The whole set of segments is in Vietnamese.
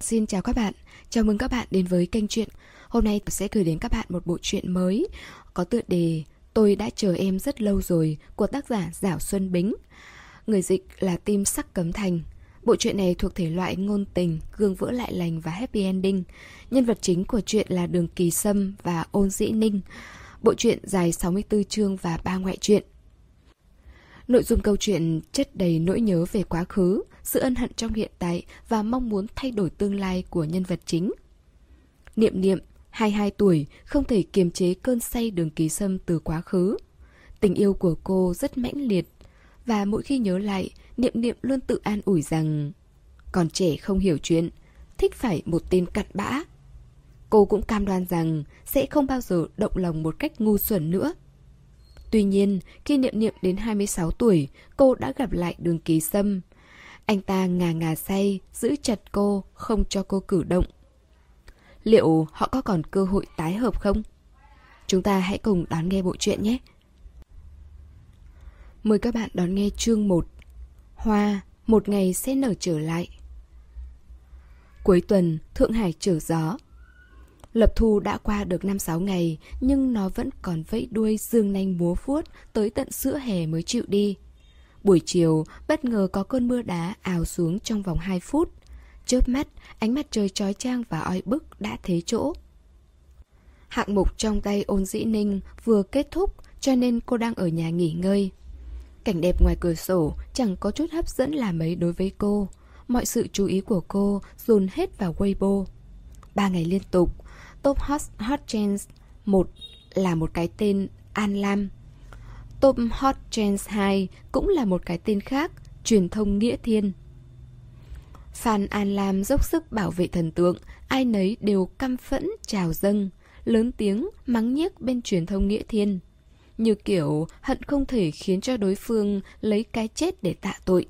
Xin chào các bạn, chào mừng các bạn đến với kênh truyện. Hôm nay tôi sẽ gửi đến các bạn một bộ truyện mới có tựa đề Tôi đã chờ em rất lâu rồi của tác giả Giảo Xuân Bính. Người dịch là Tim Sắc Cấm Thành. Bộ truyện này thuộc thể loại ngôn tình, gương vỡ lại lành và happy ending. Nhân vật chính của truyện là Đường Kỳ Sâm và Ôn Dĩ Ninh. Bộ truyện dài 64 chương và 3 ngoại truyện. Nội dung câu chuyện chất đầy nỗi nhớ về quá khứ, sự ân hận trong hiện tại và mong muốn thay đổi tương lai của nhân vật chính. Niệm Niệm, 22 tuổi, không thể kiềm chế cơn say Đường Kỳ Sâm từ quá khứ. Tình yêu của cô rất mãnh liệt, và mỗi khi nhớ lại, Niệm Niệm luôn tự an ủi rằng còn trẻ không hiểu chuyện, thích phải một tên cặn bã. Cô cũng cam đoan rằng sẽ không bao giờ động lòng một cách ngu xuẩn nữa. Tuy nhiên, khi Niệm Niệm đến 26 tuổi, cô đã gặp lại Đường Kỳ Sâm. Anh ta ngà ngà say, giữ chặt cô, không cho cô cử động. Liệu họ có còn cơ hội tái hợp không? Chúng ta hãy cùng đón nghe bộ truyện nhé! Mời các bạn đón nghe chương 1. Hoa, một ngày sẽ nở trở lại. Cuối tuần, Thượng Hải trở gió. Lập thu đã qua được 5-6 ngày, nhưng nó vẫn còn vẫy đuôi dương nanh múa vuốt tới tận giữa hè mới chịu đi. Buổi chiều, bất ngờ có cơn mưa đá ào xuống trong vòng 2 phút. Chớp mắt, ánh mặt trời chói chang và oi bức đã thế chỗ. Hạng mục trong tay Ôn Dĩ Ninh vừa kết thúc, cho nên cô đang ở nhà nghỉ ngơi. Cảnh đẹp ngoài cửa sổ chẳng có chút hấp dẫn là mấy đối với cô. Mọi sự chú ý của cô dồn hết vào Weibo. 3 ngày liên tục, top hot trends 1 là một cái tên An Lam. Top hot trends 2 cũng là một cái tên khác, Truyền thông Nghĩa Thiên. Fan An Lam dốc sức bảo vệ thần tượng, ai nấy đều căm phẫn trào dâng, lớn tiếng mắng nhiếc bên Truyền thông Nghĩa Thiên. Như kiểu hận không thể khiến cho đối phương lấy cái chết để tạ tội.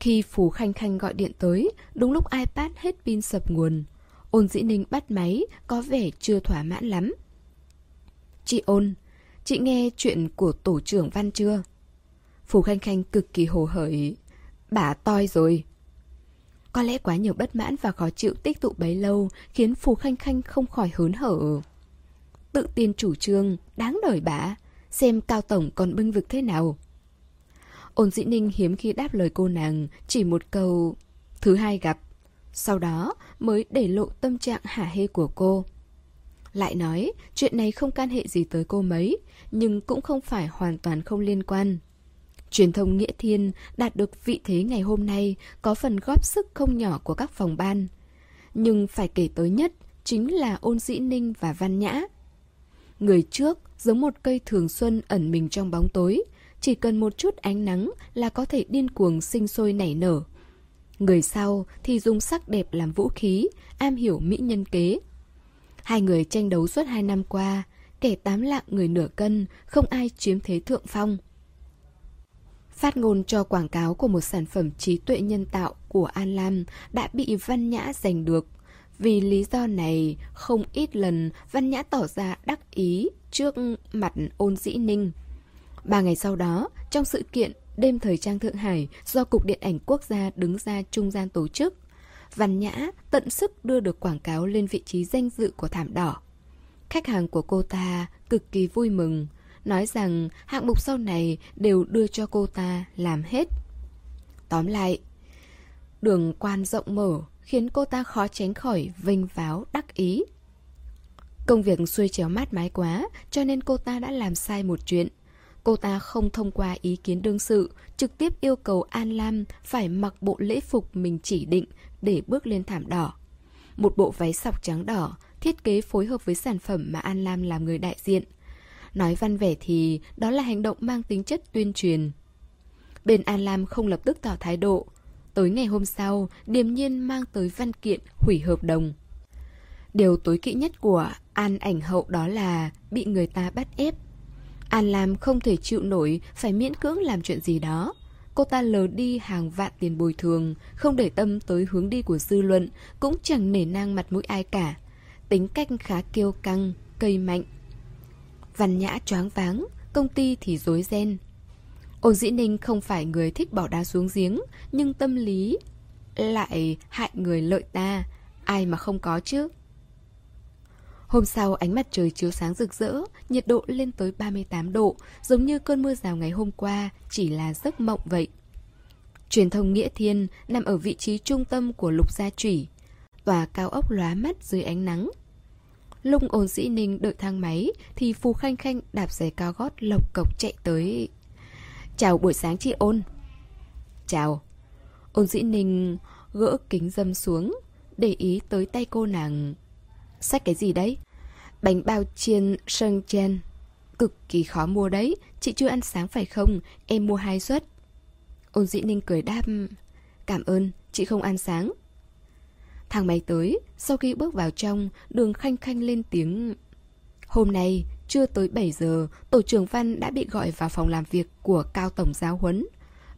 Khi Phù Khanh Khanh gọi điện tới, đúng lúc iPad hết pin sập nguồn. Ôn Dĩ Ninh bắt máy, có vẻ chưa thỏa mãn lắm. Chị Ôn, chị nghe chuyện của tổ trưởng Văn chưa? Phù Khanh Khanh cực kỳ hồ hởi. Bả toi rồi. Có lẽ quá nhiều bất mãn và khó chịu tích tụ bấy lâu khiến Phù Khanh Khanh không khỏi hớn hở. Tự tin chủ trương, đáng đời bả, xem Cao Tổng còn bênh vực thế nào. Ôn Dĩ Ninh hiếm khi đáp lời cô nàng, chỉ một câu thứ hai gặp. Sau đó mới để lộ tâm trạng hả hê của cô. Lại nói, chuyện này không can hệ gì tới cô mấy, nhưng cũng không phải hoàn toàn không liên quan. Truyền thông Nghĩa Thiên đạt được vị thế ngày hôm nay có phần góp sức không nhỏ của các phòng ban. Nhưng phải kể tới nhất chính là Ôn Dĩ Ninh và Văn Nhã. Người trước giống một cây thường xuân ẩn mình trong bóng tối, chỉ cần một chút ánh nắng là có thể điên cuồng sinh sôi nảy nở. Người sau thì dùng sắc đẹp làm vũ khí, am hiểu mỹ nhân kế. Hai người tranh đấu suốt 2 năm qua, kẻ 8 lạng người nửa cân, không ai chiếm thế thượng phong. Phát ngôn cho quảng cáo của một sản phẩm trí tuệ nhân tạo của An Lam đã bị Văn Nhã giành được. Vì lý do này, không ít lần Văn Nhã tỏ ra đắc ý trước mặt Ôn Dĩ Ninh. 3 ngày sau đó, trong sự kiện Đêm Thời Trang Thượng Hải do Cục Điện ảnh Quốc gia đứng ra trung gian tổ chức, Văn Nhã tận sức đưa được quảng cáo lên vị trí danh dự của thảm đỏ. Khách hàng của cô ta cực kỳ vui mừng, nói rằng hạng mục sau này đều đưa cho cô ta làm hết. Tóm lại, đường quan rộng mở khiến cô ta khó tránh khỏi vênh váo đắc ý. Công việc xuôi chéo mát mái quá, cho nên cô ta đã làm sai một chuyện. Cô ta không thông qua ý kiến đương sự, trực tiếp yêu cầu An Lam phải mặc bộ lễ phục mình chỉ định để bước lên thảm đỏ. Một bộ váy sọc trắng đỏ, thiết kế phối hợp với sản phẩm mà An Lam làm người đại diện. Nói văn vẻ thì đó là hành động mang tính chất tuyên truyền. Bên An Lam không lập tức tỏ thái độ. Tới ngày hôm sau, điềm nhiên mang tới văn kiện hủy hợp đồng. Điều tối kỵ nhất của An ảnh hậu đó là bị người ta bắt ép. An Lam không thể chịu nổi, phải miễn cưỡng làm chuyện gì đó. Cô ta lờ đi hàng vạn tiền bồi thường, không để tâm tới hướng đi của dư luận, cũng chẳng nể nang mặt mũi ai cả. Tính cách khá kiêu căng, cây mạnh. Văn Nhã choáng váng, công ty thì rối ren. Ôn Dĩ Ninh không phải người thích bỏ đá xuống giếng, nhưng tâm lý lại hại người lợi ta, ai mà không có chứ. Hôm sau ánh mặt trời chiếu sáng rực rỡ, nhiệt độ lên tới 38 độ, giống như cơn mưa rào ngày hôm qua chỉ là giấc mộng vậy. Truyền thông Nghĩa Thiên nằm ở vị trí trung tâm của Lục Gia Chủy, tòa cao ốc lóa mắt dưới ánh nắng. Lúc Ôn Dĩ Ninh đợi thang máy thì Phù Khanh Khanh đạp giày cao gót lộc cộc chạy tới. "Chào buổi sáng chị Ôn." "Chào." Ôn Dĩ Ninh gỡ kính râm xuống, để ý tới tay cô nàng. "Xách cái gì đấy?" "Bánh bao chiên sơn chen, cực kỳ khó mua đấy, chị chưa ăn sáng phải không? Em mua 2 suất." Ôn Dĩ Ninh cười đáp, "Cảm ơn, chị không ăn sáng." Thang máy tới, sau khi bước vào trong, Đường Khanh Khanh lên tiếng. "Hôm nay, chưa tới 7 giờ, tổ trưởng Văn đã bị gọi vào phòng làm việc của Cao Tổng Giáo huấn.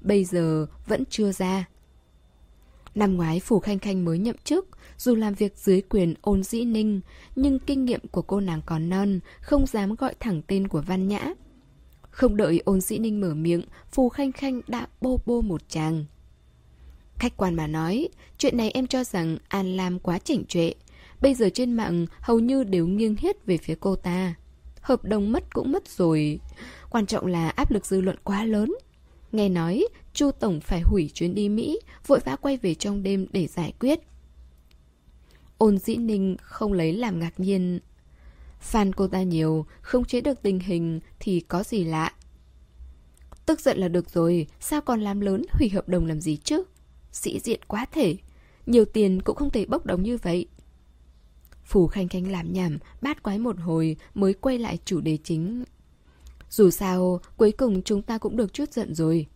Bây giờ vẫn chưa ra." Năm ngoái Phù Khanh Khanh mới nhậm chức, dù làm việc dưới quyền Ôn Dĩ Ninh, nhưng kinh nghiệm của cô nàng còn non, không dám gọi thẳng tên của Văn Nhã. Không đợi Ôn Dĩ Ninh mở miệng, Phù Khanh Khanh đã bô bô một tràng. "Khách quan mà nói, chuyện này em cho rằng An Lam quá chỉnh trệ. Bây giờ trên mạng hầu như đều nghiêng hết về phía cô ta. Hợp đồng mất cũng mất rồi. Quan trọng là áp lực dư luận quá lớn. Nghe nói, Chu Tổng phải hủy chuyến đi Mỹ, vội vã quay về trong đêm để giải quyết." Ôn Dĩ Ninh không lấy làm ngạc nhiên. "Fan cô ta nhiều, không chế được tình hình thì có gì lạ." "Tức giận là được rồi, sao còn làm lớn hủy hợp đồng làm gì chứ? Sĩ diện quá thể, nhiều tiền cũng không thể bốc đồng như vậy." Phù Khanh Khanh làm nhảm, bát quái một hồi mới quay lại chủ đề chính. "Dù sao, cuối cùng chúng ta cũng được chút giận rồi."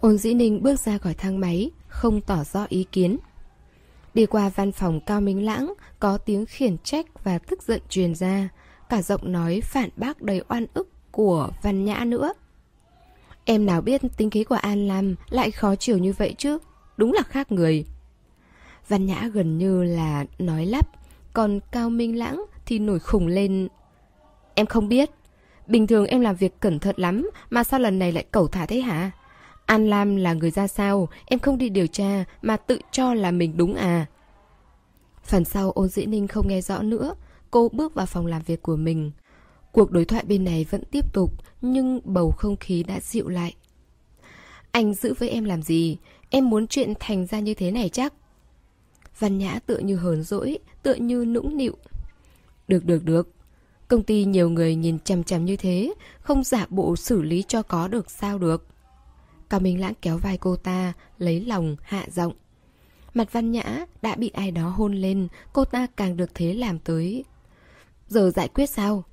Ôn Dĩ Ninh bước ra khỏi thang máy, không tỏ rõ ý kiến. Đi qua văn phòng Cao Minh Lãng, có tiếng khiển trách và tức giận truyền ra, cả giọng nói phản bác đầy oan ức của Văn Nhã nữa. "Em nào biết tính khí của An Lam lại khó chịu như vậy chứ, đúng là khác người." Văn Nhã gần như là nói lắp, còn Cao Minh Lãng thì nổi khùng lên. "Em không biết, bình thường em làm việc cẩn thận lắm mà sao lần này lại cẩu thả thế hả? An Lam là người ra sao, em không đi điều tra mà tự cho là mình đúng à?" Phần sau Ôn Dĩ Ninh không nghe rõ nữa, cô bước vào phòng làm việc của mình. Cuộc đối thoại bên này vẫn tiếp tục, nhưng bầu không khí đã dịu lại. "Anh giữ với em làm gì? Em muốn chuyện thành ra như thế này chắc?" Văn Nhã tựa như hờn dỗi, tựa như nũng nịu. Được. Công ty nhiều người nhìn chằm chằm như thế, không giả bộ xử lý cho có được sao được." Cao Minh Lãng kéo vai cô ta, lấy lòng, hạ giọng. Mặt Văn Nhã đã bị ai đó hôn lên, cô ta càng được thế làm tới. "Giờ giải quyết sao?"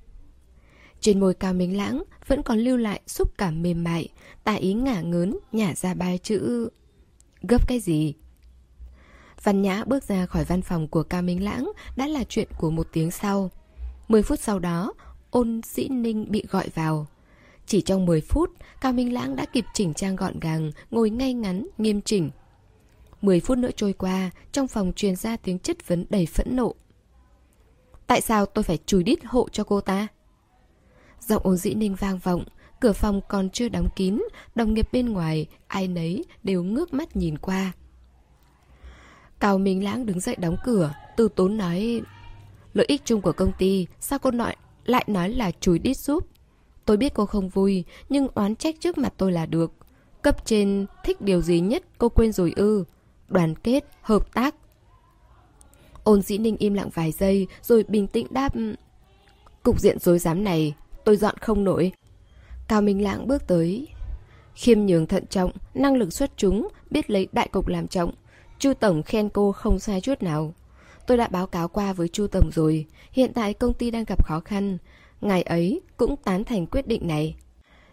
Trên môi Cao Minh Lãng vẫn còn lưu lại xúc cảm mềm mại, tà ý ngả ngớn, nhả ra 3 chữ. "Gấp cái gì?" Văn Nhã bước ra khỏi văn phòng của Cao Minh Lãng đã là chuyện của một tiếng sau. 10 phút sau đó, Ôn Dĩ Ninh bị gọi vào. Chỉ trong 10 phút, Cao Minh Lãng đã kịp chỉnh trang gọn gàng, ngồi ngay ngắn, nghiêm chỉnh. 10 phút nữa trôi qua, trong phòng truyền ra tiếng chất vấn đầy phẫn nộ. "Tại sao tôi phải chùi đít hộ cho cô ta?" Giọng Ôn Dĩ Ninh vang vọng, cửa phòng còn chưa đóng kín, đồng nghiệp bên ngoài, ai nấy đều ngước mắt nhìn qua. Cao Minh Lãng đứng dậy đóng cửa, từ tốn nói, "Lợi ích chung của công ty, sao cô lại nói là chùi đít giúp? Tôi biết cô không vui, nhưng oán trách trước mặt tôi là được. Cấp trên thích điều gì nhất cô quên rồi ư? Đoàn kết, hợp tác." Ôn Dĩ Ninh im lặng vài giây rồi bình tĩnh đáp, "Cục diện rối rắm này, tôi dọn không nổi." Cao Minh Lãng bước tới. "Khiêm nhường thận trọng, năng lực xuất chúng, biết lấy đại cục làm trọng. Chu Tổng khen cô không sai chút nào. Tôi đã báo cáo qua với Chu Tổng rồi, hiện tại công ty đang gặp khó khăn. Ngài ấy cũng tán thành quyết định này."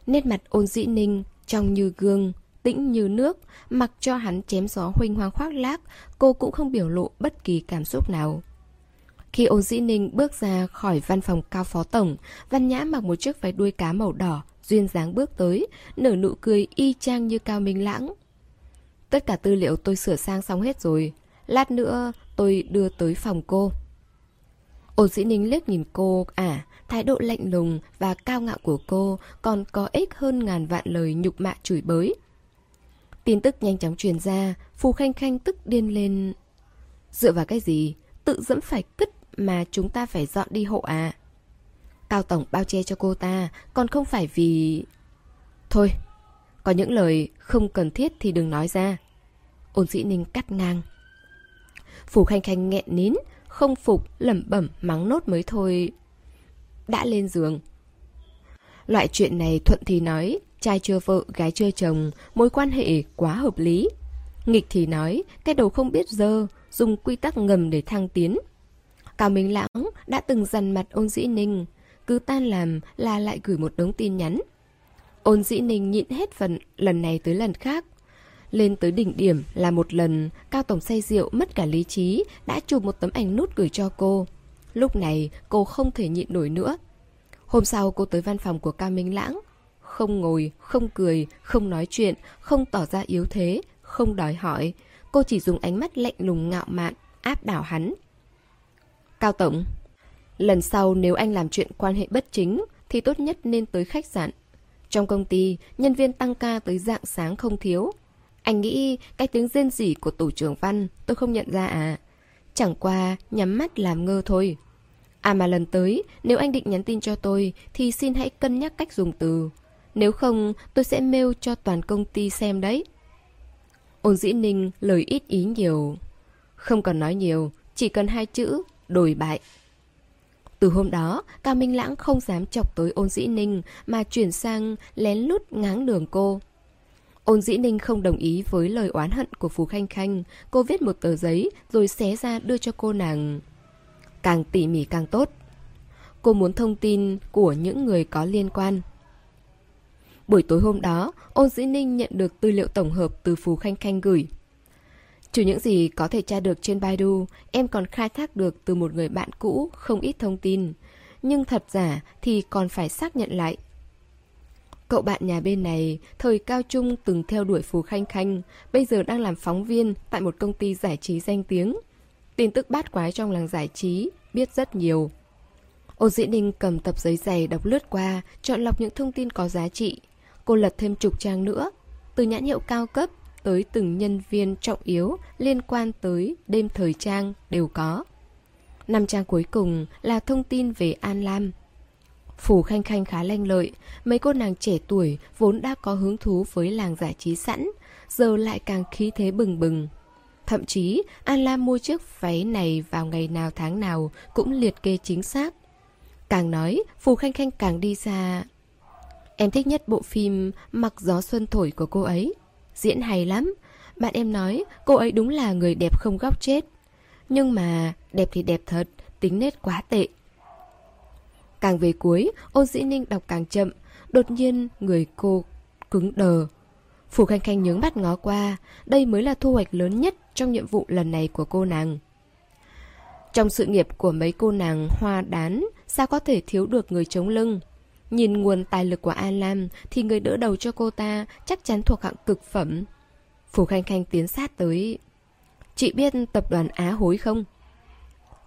Nét mặt Ôn Dĩ Ninh trong như gương, tĩnh như nước, mặc cho hắn chém gió huênh hoang khoác lác, cô cũng không biểu lộ bất kỳ cảm xúc nào. Khi Ôn Dĩ Ninh bước ra khỏi văn phòng Cao Phó Tổng, Văn Nhã mặc một chiếc váy đuôi cá màu đỏ, duyên dáng bước tới, nở nụ cười y chang như Cao Minh Lãng. "Tất cả tư liệu tôi sửa sang xong hết rồi, lát nữa tôi đưa tới phòng cô." Ôn Dĩ Ninh liếc nhìn cô, thái độ lạnh lùng và cao ngạo của cô còn có ích hơn ngàn vạn lời nhục mạ chửi bới. Tin tức nhanh chóng truyền ra, Phù Khanh Khanh tức điên lên. Dựa vào cái gì? Tự dẫm phải cứt mà chúng ta phải dọn đi hộ à? Cao Tổng bao che cho cô ta, còn không phải vì... Thôi, có những lời không cần thiết thì đừng nói ra. Ôn Dĩ Ninh cắt ngang. Phù Khanh Khanh nghẹn nín, không phục, lẩm bẩm mắng nốt mới thôi. Đã lên giường. Loại chuyện này Thuận thì nói, trai chưa vợ, gái chưa chồng, mối quan hệ quá hợp lý. Nghịch thì nói, cái đầu không biết dơ, dùng quy tắc ngầm để thăng tiến. Cao Minh Lãng đã từng dằn mặt Ôn Dĩ Ninh, cứ tan làm là lại gửi một đống tin nhắn. Ôn Dĩ Ninh nhịn hết phần lần này tới lần khác. Lên tới đỉnh điểm là một lần, Cao Tổng say rượu mất cả lý trí, đã chụp một tấm ảnh nút gửi cho cô. Lúc này cô không thể nhịn nổi nữa. Hôm sau cô tới văn phòng của Cao Minh Lãng. Không ngồi, không cười, không nói chuyện, không tỏ ra yếu thế, không đòi hỏi. Cô chỉ dùng ánh mắt lạnh lùng ngạo mạn, áp đảo hắn. Cao Tổng, lần sau nếu anh làm chuyện quan hệ bất chính thì tốt nhất nên tới khách sạn. Trong công ty, nhân viên tăng ca tới rạng sáng không thiếu. Anh nghĩ cái tiếng rên rỉ của tổ trưởng Văn tôi không nhận ra à? Chẳng qua nhắm mắt làm ngơ thôi. À mà lần tới, nếu anh định nhắn tin cho tôi thì xin hãy cân nhắc cách dùng từ. Nếu không, tôi sẽ mail cho toàn công ty xem đấy. Ôn Dĩ Ninh lời ít ý nhiều. Không cần nói nhiều, chỉ cần hai chữ, đồi bại. Từ hôm đó, Cao Minh Lãng không dám chọc tới Ôn Dĩ Ninh mà chuyển sang lén lút ngáng đường cô. Ôn Dĩ Ninh không đồng ý với lời oán hận của Phù Khanh Khanh. Cô viết một tờ giấy rồi xé ra đưa cho cô nàng. Càng tỉ mỉ càng tốt. Cô muốn thông tin của những người có liên quan. Buổi tối hôm đó, Ôn Dĩ Ninh nhận được tư liệu tổng hợp từ Phù Khanh Khanh gửi. Trừ những gì có thể tra được trên Baidu, em còn khai thác được từ một người bạn cũ không ít thông tin. Nhưng thật giả thì còn phải xác nhận lại. Cậu bạn nhà bên này, thời cao trung từng theo đuổi Phù Khanh Khanh, bây giờ đang làm phóng viên tại một công ty giải trí danh tiếng. Tin tức bát quái trong làng giải trí, biết rất nhiều. Ôn Dĩ Ninh cầm tập giấy dày đọc lướt qua, chọn lọc những thông tin có giá trị. Cô lật thêm chục trang nữa, từ nhãn hiệu cao cấp tới từng nhân viên trọng yếu liên quan tới đêm thời trang đều có. 5 trang cuối cùng là thông tin về An Lam. Phù Khanh Khanh khá lanh lợi, mấy cô nàng trẻ tuổi vốn đã có hứng thú với làng giải trí sẵn, giờ lại càng khí thế bừng bừng. Thậm chí, An Lam mua chiếc váy này vào ngày nào tháng nào cũng liệt kê chính xác. Càng nói, Phù Khanh Khanh càng đi xa. Em thích nhất bộ phim Mặc Gió Xuân Thổi của cô ấy. Diễn hay lắm. Bạn em nói cô ấy đúng là người đẹp không góc chết. Nhưng mà đẹp thì đẹp thật, tính nết quá tệ. Càng về cuối, Ôn Dĩ Ninh đọc càng chậm. Đột nhiên người cô cứng đờ. Phù Khanh Khanh nhướng mắt ngó qua. Đây mới là thu hoạch lớn nhất trong nhiệm vụ lần này của cô nàng. Trong sự nghiệp của mấy cô nàng hoa đán, sao có thể thiếu được người chống lưng? Nhìn nguồn tài lực của An Lam thì người đỡ đầu cho cô ta chắc chắn thuộc hạng cực phẩm. Phù Khanh Khanh tiến sát tới. Chị biết Tập đoàn Á Hối không?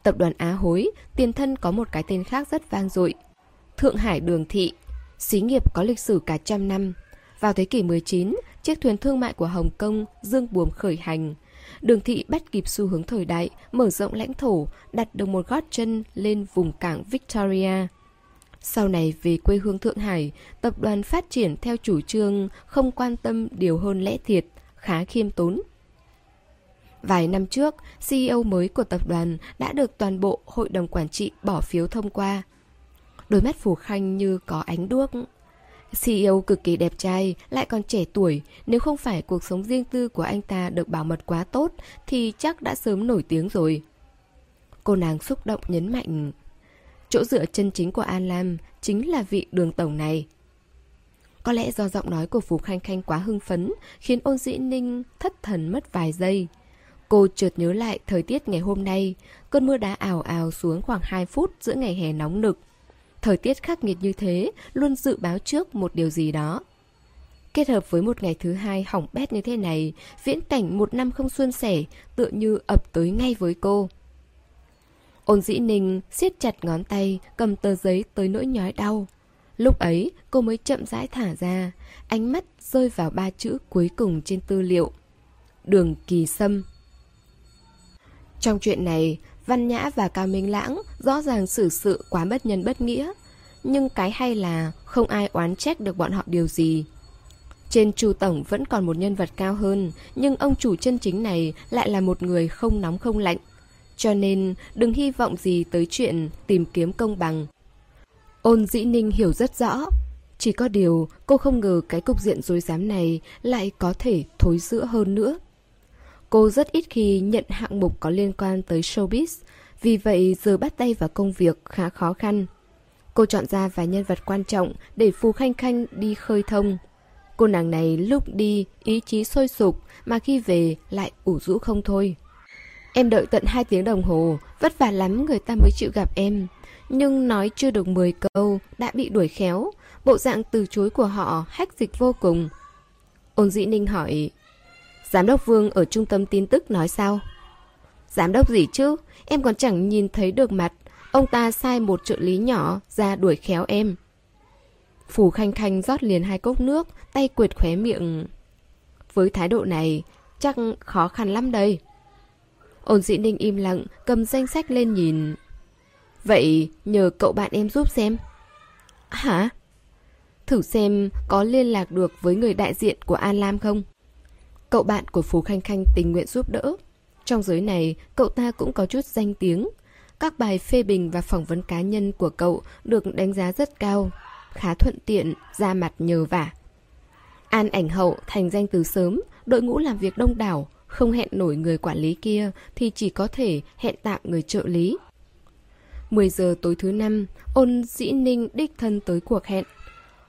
Tập đoàn Á Hối, tiền thân có một cái tên khác rất vang dội. Thượng Hải Đường Thị, xí nghiệp có lịch sử cả trăm năm. Vào thế kỷ 19, chiếc thuyền thương mại của Hồng Kông dương buồm khởi hành. Đường Thị bắt kịp xu hướng thời đại, mở rộng lãnh thổ, đặt được một gót chân lên vùng cảng Victoria. Sau này về quê hương Thượng Hải, tập đoàn phát triển theo chủ trương không quan tâm điều hơn lẽ thiệt, khá khiêm tốn. Vài năm trước, CEO mới của tập đoàn đã được toàn bộ hội đồng quản trị bỏ phiếu thông qua. Đôi mắt Phù Khanh như có ánh đuốc. CEO cực kỳ đẹp trai, lại còn trẻ tuổi, nếu không phải cuộc sống riêng tư của anh ta được bảo mật quá tốt thì chắc đã sớm nổi tiếng rồi. Cô nàng xúc động nhấn mạnh. Chỗ dựa chân chính của An Lam chính là vị Đường Tổng này. Có lẽ do giọng nói của Phù Khanh Khanh quá hưng phấn khiến Ôn Dĩ Ninh thất thần mất vài giây. Cô chợt nhớ lại thời tiết ngày hôm nay, cơn mưa đá ào ào xuống khoảng 2 phút giữa ngày hè nóng nực. Thời tiết khắc nghiệt như thế luôn dự báo trước một điều gì đó. Kết hợp với một ngày thứ hai hỏng bét như thế này, viễn cảnh một năm không suôn sẻ tựa như ập tới ngay với cô. Ôn Dĩ Ninh siết chặt ngón tay, cầm tờ giấy tới nỗi nhói đau. Lúc ấy cô mới chậm rãi thả ra, ánh mắt rơi vào ba chữ cuối cùng trên tư liệu: Đường Kỳ Sâm. Trong chuyện này, Văn Nhã và Cao Minh Lãng rõ ràng xử sự quá bất nhân bất nghĩa, nhưng cái hay là không ai oán trách được bọn họ điều gì. Trên Chu tổng vẫn còn một nhân vật cao hơn, nhưng ông chủ chân chính này lại là một người không nóng không lạnh. Cho nên đừng hy vọng gì tới chuyện tìm kiếm công bằng. Ôn Dĩ Ninh hiểu rất rõ, chỉ có điều cô không ngờ cái cục diện rối rắm này lại có thể thối rữa hơn nữa. Cô rất ít khi nhận hạng mục có liên quan tới showbiz, vì vậy giờ bắt tay vào công việc khá khó khăn. Cô chọn ra vài nhân vật quan trọng để Phù Khanh Khanh đi khơi thông. Cô nàng này lúc đi ý chí sôi sục mà khi về lại ủ rũ không thôi. Em đợi tận 2 tiếng đồng hồ, vất vả lắm người ta mới chịu gặp em. Nhưng nói chưa được 10 câu đã bị đuổi khéo, bộ dạng từ chối của họ hách dịch vô cùng. Ôn Dĩ Ninh hỏi: Giám đốc Vương ở trung tâm tin tức nói sao? Giám đốc gì chứ, em còn chẳng nhìn thấy được mặt. Ông ta sai một trợ lý nhỏ ra đuổi khéo em. Phù Khanh Khanh rót liền 2 cốc nước, tay quệt khóe miệng. Với thái độ này, chắc khó khăn lắm đây. Ôn Dĩ Ninh im lặng, cầm danh sách lên nhìn. Vậy nhờ cậu bạn em giúp xem. Hả? Thử xem có liên lạc được với người đại diện của An Lam không? Cậu bạn của Phù Khanh Khanh tình nguyện giúp đỡ. Trong giới này, cậu ta cũng có chút danh tiếng. Các bài phê bình và phỏng vấn cá nhân của cậu được đánh giá rất cao. Khá thuận tiện, ra mặt nhờ vả. An Ảnh Hậu thành danh từ sớm, đội ngũ làm việc đông đảo. Không hẹn nổi người quản lý kia thì chỉ có thể hẹn tạm người trợ lý. 10 giờ tối thứ 5, Ôn Dĩ Ninh đích thân tới cuộc hẹn.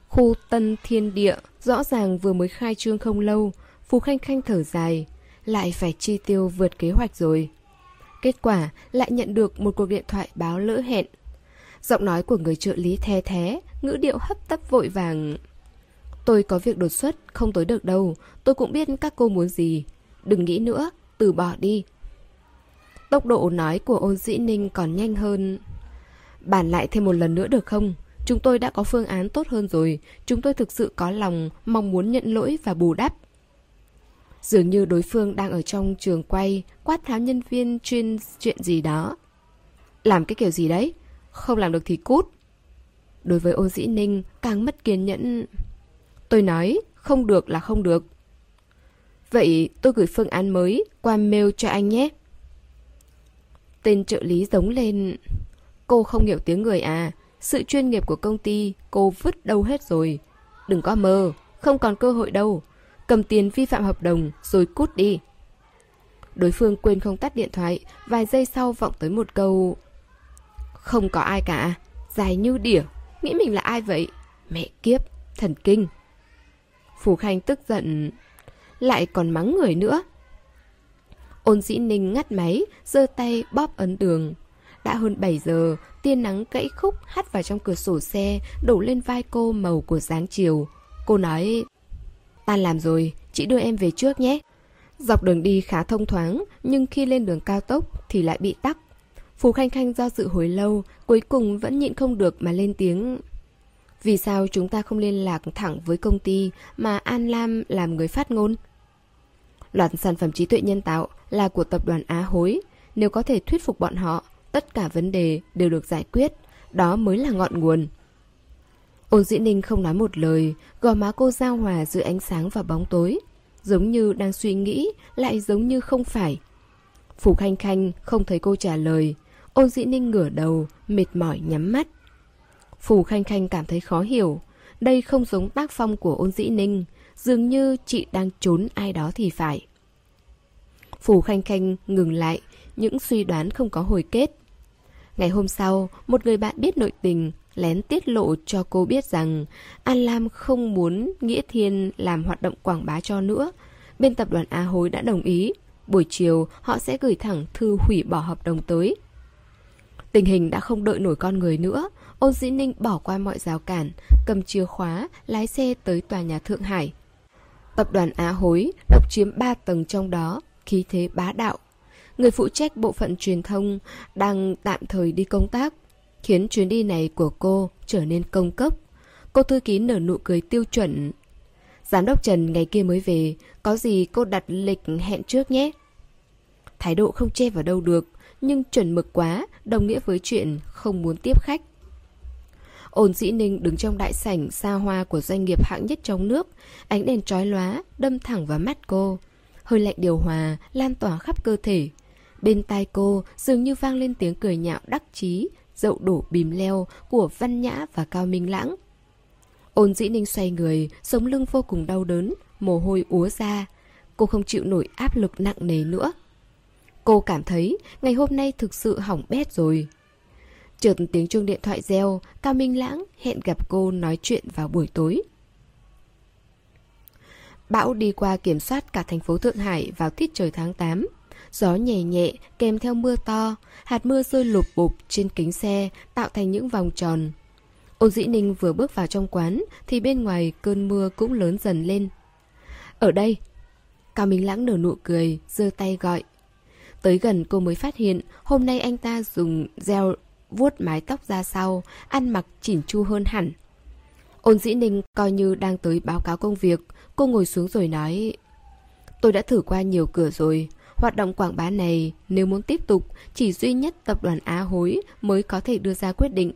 Khu Tân Thiên Địa rõ ràng vừa mới khai trương không lâu. Phù Khanh Khanh thở dài, lại phải chi tiêu vượt kế hoạch rồi. Kết quả lại nhận được một cuộc điện thoại báo lỡ hẹn. Giọng nói của người trợ lý the thé, ngữ điệu hấp tấp vội vàng. Tôi có việc đột xuất, không tới được đâu. Tôi cũng biết các cô muốn gì. Đừng nghĩ nữa, từ bỏ đi. Tốc độ nói của Ôn Dĩ Ninh còn nhanh hơn. Bàn lại thêm một lần nữa được không? Chúng tôi đã có phương án tốt hơn rồi. Chúng tôi thực sự có lòng, mong muốn nhận lỗi và bù đắp. Dường như đối phương đang ở trong trường quay, quát tháo nhân viên chuyên chuyện gì đó. Làm cái kiểu gì đấy? Không làm được thì cút. Đối với Ôn Dĩ Ninh, càng mất kiên nhẫn. Tôi nói, không được là không được. Vậy tôi gửi phương án mới qua mail cho anh nhé. Tên trợ lý giống lên. Cô không hiểu tiếng người à? Sự chuyên nghiệp của công ty cô vứt đâu hết rồi. Đừng có mơ, không còn cơ hội đâu. Cầm tiền vi phạm hợp đồng rồi cút đi. Đối phương quên không tắt điện thoại. Vài giây sau vọng tới một câu: Không có ai cả. Dài như đỉa. Nghĩ mình là ai vậy? Mẹ kiếp, thần kinh. Phù Khanh tức giận. Lại còn mắng người nữa. Ôn Dĩ Ninh ngắt máy, giơ tay bóp ấn đường. Đã hơn 7 giờ, tia nắng gãy khúc hắt vào trong cửa sổ xe, đổ lên vai cô màu của dáng chiều. Cô nói: Tan làm rồi, chị đưa em về trước nhé. Dọc đường đi khá thông thoáng, nhưng khi lên đường cao tốc thì lại bị tắc. Phù Khanh Khanh do dự hồi lâu, cuối cùng vẫn nhịn không được mà lên tiếng: Vì sao chúng ta không liên lạc thẳng với công ty mà An Lam làm người phát ngôn? Loạt sản phẩm trí tuệ nhân tạo là của tập đoàn Á Hối. Nếu có thể thuyết phục bọn họ, tất cả vấn đề đều được giải quyết. Đó mới là ngọn nguồn. Ôn Dĩ Ninh không nói một lời. Gò má cô giao hòa giữa ánh sáng và bóng tối. Giống như đang suy nghĩ, lại giống như không phải. Phù Khanh Khanh không thấy cô trả lời. Ôn Dĩ Ninh ngửa đầu, mệt mỏi nhắm mắt. Phù Khanh Khanh cảm thấy khó hiểu. Đây không giống tác phong của Ôn Dĩ Ninh. Dường như chị đang trốn ai đó thì phải. Phù Khanh Khanh ngừng lại, những suy đoán không có hồi kết. Ngày hôm sau, một người bạn biết nội tình lén tiết lộ cho cô biết rằng An Lam không muốn Nghĩa Thiên làm hoạt động quảng bá cho nữa. Bên tập đoàn Á Hối đã đồng ý. Buổi chiều họ sẽ gửi thẳng thư hủy bỏ hợp đồng tới. Tình hình đã không đợi nổi con người nữa. Ôn Dĩ Ninh bỏ qua mọi rào cản, cầm chìa khóa, lái xe tới tòa nhà Thượng Hải. Tập đoàn Á Hối độc chiếm 3 tầng trong đó, khí thế bá đạo. Người phụ trách bộ phận truyền thông đang tạm thời đi công tác, khiến chuyến đi này của cô trở nên công cốc. Cô thư ký nở nụ cười tiêu chuẩn. Giám đốc Trần ngày kia mới về, có gì cô đặt lịch hẹn trước nhé. Thái độ không che vào đâu được, nhưng chuẩn mực quá đồng nghĩa với chuyện không muốn tiếp khách. Ôn Dĩ Ninh đứng trong đại sảnh xa hoa của doanh nghiệp hạng nhất trong nước, ánh đèn chói lóa đâm thẳng vào mắt cô, hơi lạnh điều hòa lan tỏa khắp cơ thể. Bên tai cô dường như vang lên tiếng cười nhạo đắc chí, dậu đổ bìm leo của Văn Nhã và Cao Minh Lãng. Ôn Dĩ Ninh xoay người, sống lưng vô cùng đau đớn, mồ hôi úa ra. Cô không chịu nổi áp lực nặng nề nữa. Cô cảm thấy ngày hôm nay thực sự hỏng bét rồi. Chợt tiếng chuông điện thoại reo, Cao Minh Lãng hẹn gặp cô nói chuyện vào buổi tối. Bão đi qua kiểm soát cả thành phố Thượng Hải vào tiết trời tháng 8. Gió nhẹ nhẹ kèm theo mưa to, hạt mưa rơi lụp bụp trên kính xe tạo thành những vòng tròn. Ôn Dĩ Ninh vừa bước vào trong quán thì bên ngoài cơn mưa cũng lớn dần lên. Ở đây, Cao Minh Lãng nở nụ cười, giơ tay gọi. Tới gần cô mới phát hiện hôm nay anh ta dùng gel vuốt mái tóc ra sau, ăn mặc chỉn chu hơn hẳn. Ôn Dĩ Ninh coi như đang tới báo cáo công việc, cô ngồi xuống rồi nói: Tôi đã thử qua nhiều cửa rồi. Hoạt động quảng bá này nếu muốn tiếp tục chỉ duy nhất tập đoàn Á Hối mới có thể đưa ra quyết định.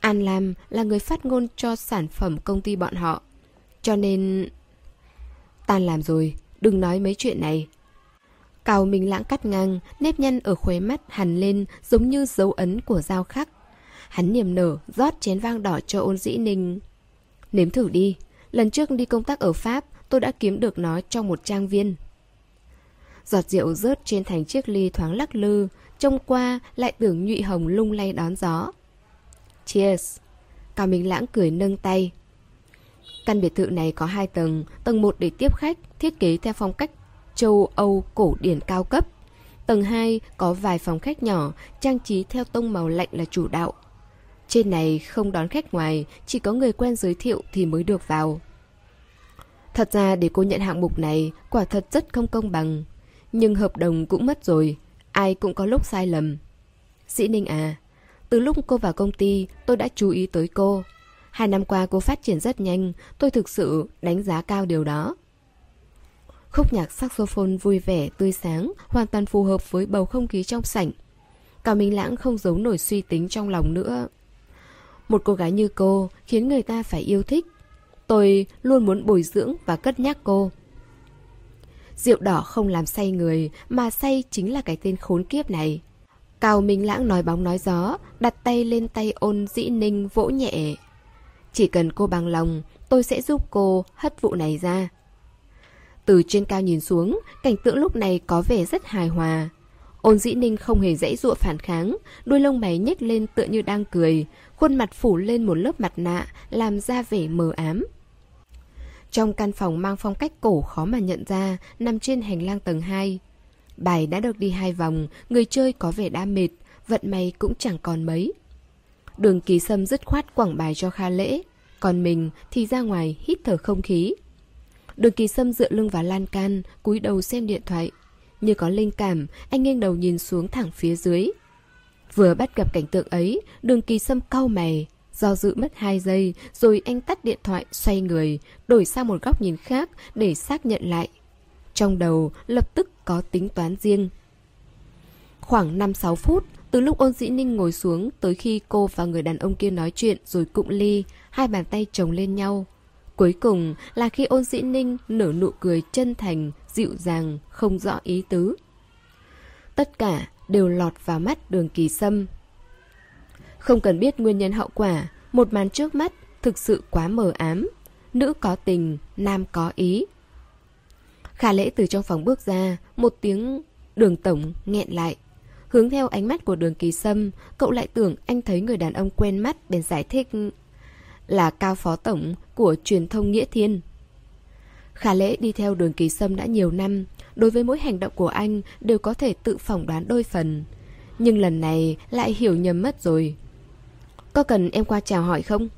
An Lam là người phát ngôn cho sản phẩm công ty bọn họ. Cho nên... Tan làm rồi, đừng nói mấy chuyện này. Cao Minh Lãng cắt ngang, nếp nhăn ở khóe mắt hằn lên giống như dấu ấn của dao khắc. Hắn niềm nở, rót chén vang đỏ cho Ôn Dĩ Ninh. Nếm thử đi, lần trước đi công tác ở Pháp tôi đã kiếm được nó trong một trang viên. Giọt rượu rớt trên thành chiếc ly thoáng lắc lư, trông qua lại tưởng nhụy hồng lung lay đón gió. Cheers! Cao Minh Lãng cười nâng tay. Căn biệt thự này có 2 tầng, tầng 1 để tiếp khách, thiết kế theo phong cách châu Âu cổ điển cao cấp. Tầng 2 có vài phòng khách nhỏ, trang trí theo tông màu lạnh là chủ đạo. Trên này không đón khách ngoài, chỉ có người quen giới thiệu thì mới được vào. Thật ra để cô nhận hạng mục này, quả thật rất không công bằng. Nhưng hợp đồng cũng mất rồi, ai cũng có lúc sai lầm. Dĩ Ninh à, từ lúc cô vào công ty, tôi đã chú ý tới cô. 2 năm qua cô phát triển rất nhanh, tôi thực sự đánh giá cao điều đó. Khúc nhạc saxophone vui vẻ, tươi sáng, hoàn toàn phù hợp với bầu không khí trong sảnh. Cao Minh Lãng không giấu nổi suy tính trong lòng nữa. Một cô gái như cô khiến người ta phải yêu thích. Tôi luôn muốn bồi dưỡng và cất nhắc cô. Rượu đỏ không làm say người, mà say chính là cái tên khốn kiếp này. Cao Minh Lãng nói bóng nói gió, đặt tay lên tay Ôn Dĩ Ninh vỗ nhẹ. Chỉ cần cô bằng lòng, tôi sẽ giúp cô hất vụ này ra. Từ trên cao nhìn xuống, cảnh tượng lúc này có vẻ rất hài hòa. Ôn Dĩ Ninh không hề giãy giụa phản kháng, đuôi lông mày nhếch lên tựa như đang cười, khuôn mặt phủ lên một lớp mặt nạ, làm ra vẻ mờ ám. Trong căn phòng mang phong cách cổ khó mà nhận ra, nằm trên hành lang tầng 2. Bài đã được đi 2 vòng, người chơi có vẻ đã mệt, vận may cũng chẳng còn mấy. Đường Kỳ Sâm dứt khoát quảng bài cho Kha Lễ, còn mình thì ra ngoài hít thở không khí. Đường Kỳ Sâm dựa lưng vào lan can, cúi đầu xem điện thoại. Như có linh cảm, anh nghiêng đầu nhìn xuống thẳng phía dưới. Vừa bắt gặp cảnh tượng ấy, Đường Kỳ Sâm cau mày. Do dự mất 2 giây, rồi anh tắt điện thoại, xoay người, đổi sang một góc nhìn khác để xác nhận lại. Trong đầu lập tức có tính toán riêng. Khoảng 5-6 phút, từ lúc Ôn Dĩ Ninh ngồi xuống tới khi cô và người đàn ông kia nói chuyện rồi cụng ly, 2 bàn tay chồng lên nhau. Cuối cùng là khi Ôn Dĩ Ninh nở nụ cười chân thành, dịu dàng, không rõ ý tứ. Tất cả đều lọt vào mắt Đường Kỳ Sâm. Không cần biết nguyên nhân hậu quả, một màn trước mắt thực sự quá mờ ám. Nữ có tình, nam có ý. Kha Lễ từ trong phòng bước ra, một tiếng Đường tổng nghẹn lại. Hướng theo ánh mắt của Đường Kỳ Sâm, cậu lại tưởng anh thấy người đàn ông quen mắt bèn giải thích là Cao phó tổng của Truyền thông Nghĩa Thiên. Kha Lễ đi theo Đường Kỳ Sâm đã nhiều năm, đối với mỗi hành động của anh đều có thể tự phỏng đoán đôi phần. Nhưng lần này lại hiểu nhầm mất rồi. Có cần em qua chào hỏi không?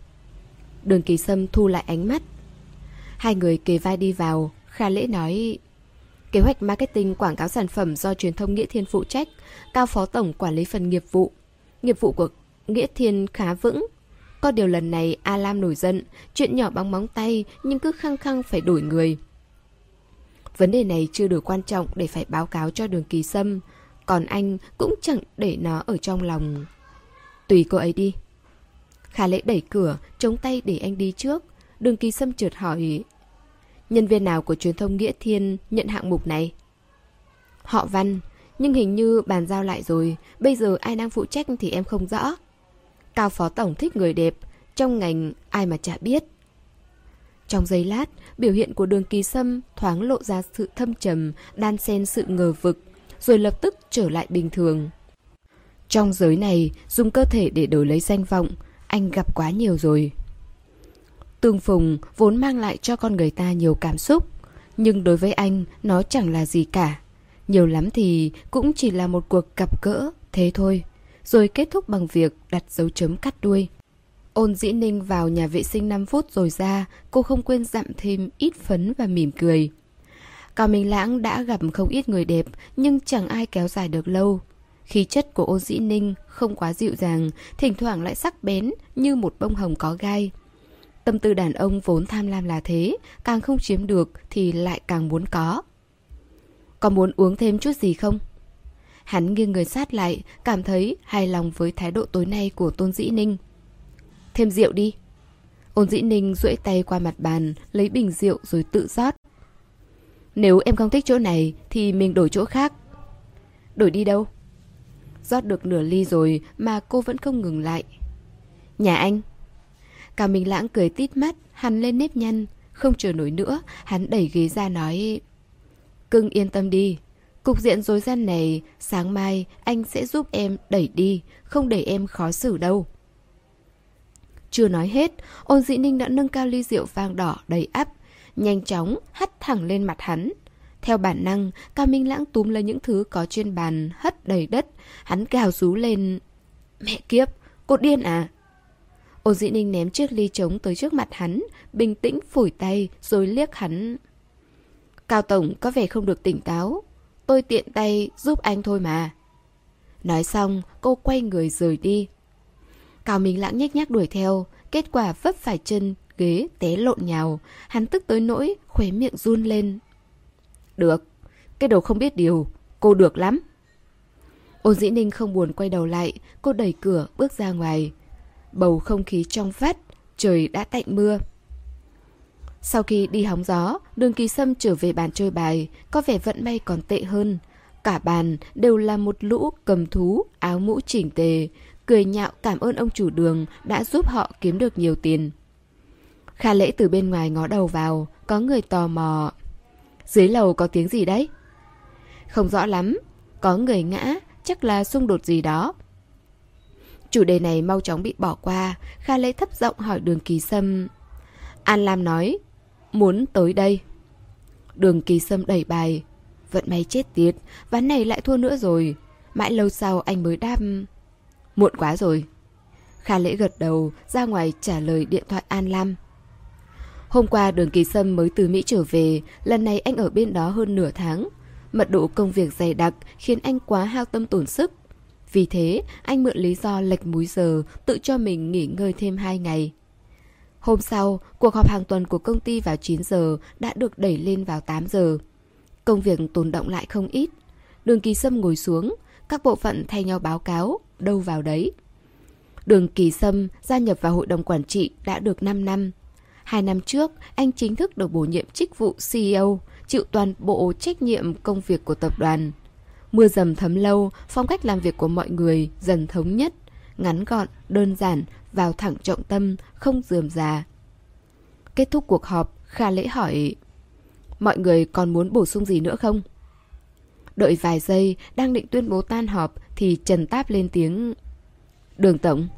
Đường Kỳ Sâm thu lại ánh mắt. 2 người kề vai đi vào. Kha Lễ nói: Kế hoạch marketing quảng cáo sản phẩm do Truyền thông Nghĩa Thiên phụ trách. Cao phó tổng quản lý phần nghiệp vụ. Nghiệp vụ của Nghĩa Thiên khá vững. Có điều lần này A Lam nổi giận, chuyện nhỏ bằng móng tay nhưng cứ khăng khăng phải đổi người. Vấn đề này chưa đủ quan trọng để phải báo cáo cho Đường Kỳ Sâm, còn anh cũng chẳng để nó ở trong lòng. Tùy cô ấy đi. Kha Lễ đẩy cửa, chống tay để anh đi trước. Đường Kỳ Sâm chợt hỏi, nhân viên nào của truyền thông Nghĩa Thiên nhận hạng mục này? Họ Văn, nhưng hình như bàn giao lại rồi, bây giờ ai đang phụ trách thì em không rõ. Cao phó tổng thích người đẹp, trong ngành ai mà chả biết. Trong giây lát, biểu hiện của Đường Kỳ Sâm thoáng lộ ra sự thâm trầm, đan xen sự ngờ vực, rồi lập tức trở lại bình thường. Trong giới này, dùng cơ thể để đổi lấy danh vọng, anh gặp quá nhiều rồi. Tương phùng vốn mang lại cho con người ta nhiều cảm xúc, nhưng đối với anh nó chẳng là gì cả. Nhiều lắm thì cũng chỉ là một cuộc gặp gỡ, thế thôi, rồi kết thúc bằng việc đặt dấu chấm cắt đuôi. Ôn Dĩ Ninh vào nhà vệ sinh 5 phút rồi ra, cô không quên dặm thêm ít phấn và mỉm cười. Cao Minh Lãng đã gặp không ít người đẹp, nhưng chẳng ai kéo dài được lâu. Khí chất của Ôn Dĩ Ninh không quá dịu dàng, thỉnh thoảng lại sắc bén như một bông hồng có gai. Tâm tư đàn ông vốn tham lam là thế, càng không chiếm được thì lại càng muốn có. Có muốn uống thêm chút gì không? Hắn nghiêng người sát lại, cảm thấy hài lòng với thái độ tối nay của Ôn Dĩ Ninh. Thêm rượu đi. Ôn Dĩ Ninh duỗi tay qua mặt bàn, lấy bình rượu rồi tự rót. Nếu em không thích chỗ này thì mình đổi chỗ khác. Đổi đi đâu? Rót được nửa ly rồi mà cô vẫn không ngừng lại. Nhà anh. Cao Minh Lãng cười tít mắt, hắn lên nếp nhăn. Không chờ nổi nữa, hắn đẩy ghế ra nói, cưng yên tâm đi, cục diện rối ren này sáng mai anh sẽ giúp em đẩy đi, không để em khó xử đâu. Chưa nói hết, Ôn Dĩ Ninh đã nâng cao ly rượu vang đỏ đầy ắp, nhanh chóng hắt thẳng lên mặt hắn. Theo bản năng, Cao Minh Lãng túm lấy những thứ có trên bàn hất đầy đất, hắn gào rú lên, mẹ kiếp, cô điên à? Ôn Dĩ Ninh ném chiếc ly trống tới trước mặt hắn, bình tĩnh phủi tay rồi liếc hắn. Cao tổng có vẻ không được tỉnh táo, tôi tiện tay giúp anh thôi mà. Nói xong, cô quay người rời đi. Cao Minh Lãng nhếch nhác đuổi theo, kết quả vấp phải chân ghế té lộn nhào, hắn tức tới nỗi khóe miệng run lên. Được, cái đồ không biết điều, cô được lắm. Ôn Dĩ Ninh không buồn quay đầu lại, cô đẩy cửa bước ra ngoài. Bầu không khí trong vắt, trời đã tạnh mưa. Sau khi đi hóng gió, Đường Kỳ Sâm trở về bàn chơi bài, có vẻ vận may còn tệ hơn. Cả bàn đều là một lũ cầm thú, áo mũ chỉnh tề, cười nhạo cảm ơn ông chủ Đường đã giúp họ kiếm được nhiều tiền. Kha Lễ từ bên ngoài ngó đầu vào, có người tò mò. Dưới lầu có tiếng gì đấy? Không rõ lắm, có người ngã, chắc là xung đột gì đó. Chủ đề này mau chóng bị bỏ qua, Kha Lễ thấp giọng hỏi Đường Kỳ Sâm. An Lam nói, muốn tới đây. Đường Kỳ Sâm đẩy bài, vận may chết tiệt, ván này lại thua nữa rồi. Mãi lâu sau anh mới đáp, muộn quá rồi. Kha Lễ gật đầu, ra ngoài trả lời điện thoại An Lam. Hôm qua Đường Kỳ Sâm mới từ Mỹ trở về, lần này anh ở bên đó hơn nửa tháng. Mật độ công việc dày đặc khiến anh quá hao tâm tổn sức. Vì thế, anh mượn lý do lệch múi giờ, tự cho mình nghỉ ngơi thêm 2 ngày. Hôm sau, cuộc họp hàng tuần của công ty vào 9 giờ đã được đẩy lên vào 8 giờ. Công việc tồn đọng lại không ít. Đường Kỳ Sâm ngồi xuống, các bộ phận thay nhau báo cáo, đâu vào đấy. Đường Kỳ Sâm gia nhập vào hội đồng quản trị đã được 5 năm. 2 năm trước, anh chính thức được bổ nhiệm chức vụ CEO, chịu toàn bộ trách nhiệm công việc của tập đoàn. Mưa dầm thấm lâu, phong cách làm việc của mọi người dần thống nhất, ngắn gọn, đơn giản, vào thẳng trọng tâm, không rườm rà. Kết thúc cuộc họp, Kha Lễ hỏi, mọi người còn muốn bổ sung gì nữa không? Đợi vài giây, đang định tuyên bố tan họp thì Trần Táp lên tiếng. Đường tổng,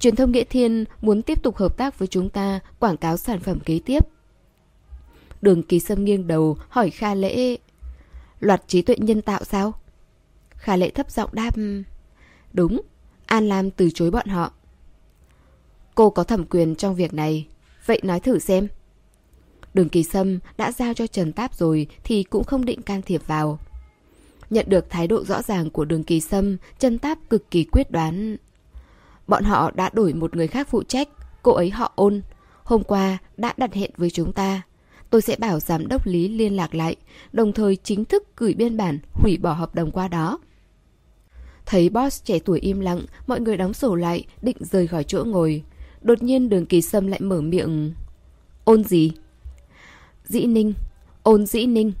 truyền thông Nghĩa Thiên muốn tiếp tục hợp tác với chúng ta quảng cáo sản phẩm kế tiếp. Đường Kỳ Sâm nghiêng đầu hỏi Kha Lễ, loạt trí tuệ nhân tạo sao? Kha Lễ thấp giọng đáp, đúng, An Lam từ chối bọn họ. Cô có thẩm quyền trong việc này, vậy nói thử xem. Đường Kỳ Sâm đã giao cho Trần Táp rồi thì cũng không định can thiệp vào. Nhận được thái độ rõ ràng của Đường Kỳ Sâm, Trần Táp cực kỳ quyết đoán. Bọn họ đã đổi một người khác phụ trách, Cô ấy họ Ôn, hôm qua đã đặt hẹn với chúng ta. Tôi sẽ bảo giám đốc Lý liên lạc lại, đồng thời chính thức gửi biên bản hủy bỏ hợp đồng qua đó. Thấy boss trẻ tuổi im lặng, mọi người đóng sổ lại, định rời khỏi chỗ ngồi. Đột nhiên Đường Kỳ Sâm lại mở miệng. Ôn gì? Dĩ Ninh. Ôn Dĩ Ninh.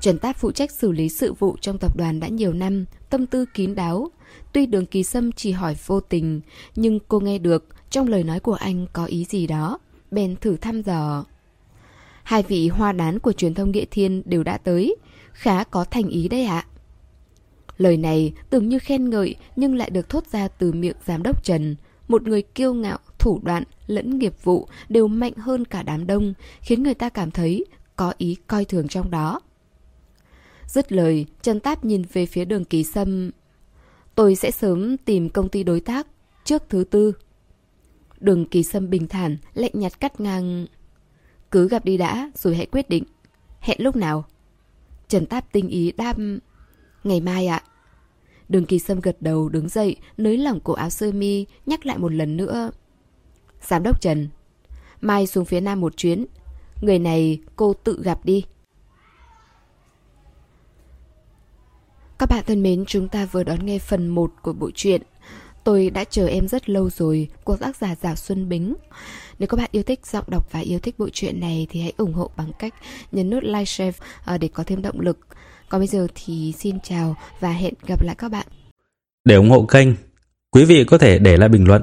Trần Táp phụ trách xử lý sự vụ trong tập đoàn đã nhiều năm, tâm tư kín đáo. Tuy Đường Kỳ Sâm chỉ hỏi vô tình, nhưng cô nghe được trong lời nói của anh có ý gì đó, bèn thử thăm dò. Hai vị hoa đán của truyền thông Nghĩa Thiên đều đã tới, khá có thành ý đấy ạ. Lời này tưởng như khen ngợi nhưng lại được thốt ra từ miệng giám đốc Trần, một người kiêu ngạo, thủ đoạn, lẫn nghiệp vụ đều mạnh hơn cả đám đông, khiến người ta cảm thấy có ý coi thường trong đó. Dứt lời, Trần Táp nhìn về phía Đường Kỳ Sâm. Tôi sẽ sớm tìm công ty đối tác trước thứ tư. Đường Kỳ Sâm bình thản, lạnh nhạt cắt ngang. Cứ gặp đi đã rồi hãy quyết định. Hẹn lúc nào? Trần Táp tinh ý đáp. Ngày mai ạ. Đường Kỳ Sâm gật đầu đứng dậy, nới lỏng cổ áo sơ mi, nhắc lại một lần nữa. Giám đốc Trần, mai xuống phía Nam một chuyến. Người này cô tự gặp đi. Các bạn thân mến, chúng ta vừa đón nghe phần 1 của bộ truyện Tôi đã chờ em rất lâu rồi của tác giả Giảo Xuân Bính. Nếu các bạn yêu thích giọng đọc và yêu thích bộ truyện này thì hãy ủng hộ bằng cách nhấn nút like, share để có thêm động lực. Còn bây giờ thì xin chào và hẹn gặp lại các bạn. Để ủng hộ kênh, quý vị có thể để lại bình luận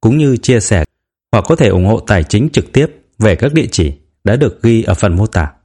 cũng như chia sẻ, hoặc có thể ủng hộ tài chính trực tiếp về các địa chỉ đã được ghi ở phần mô tả.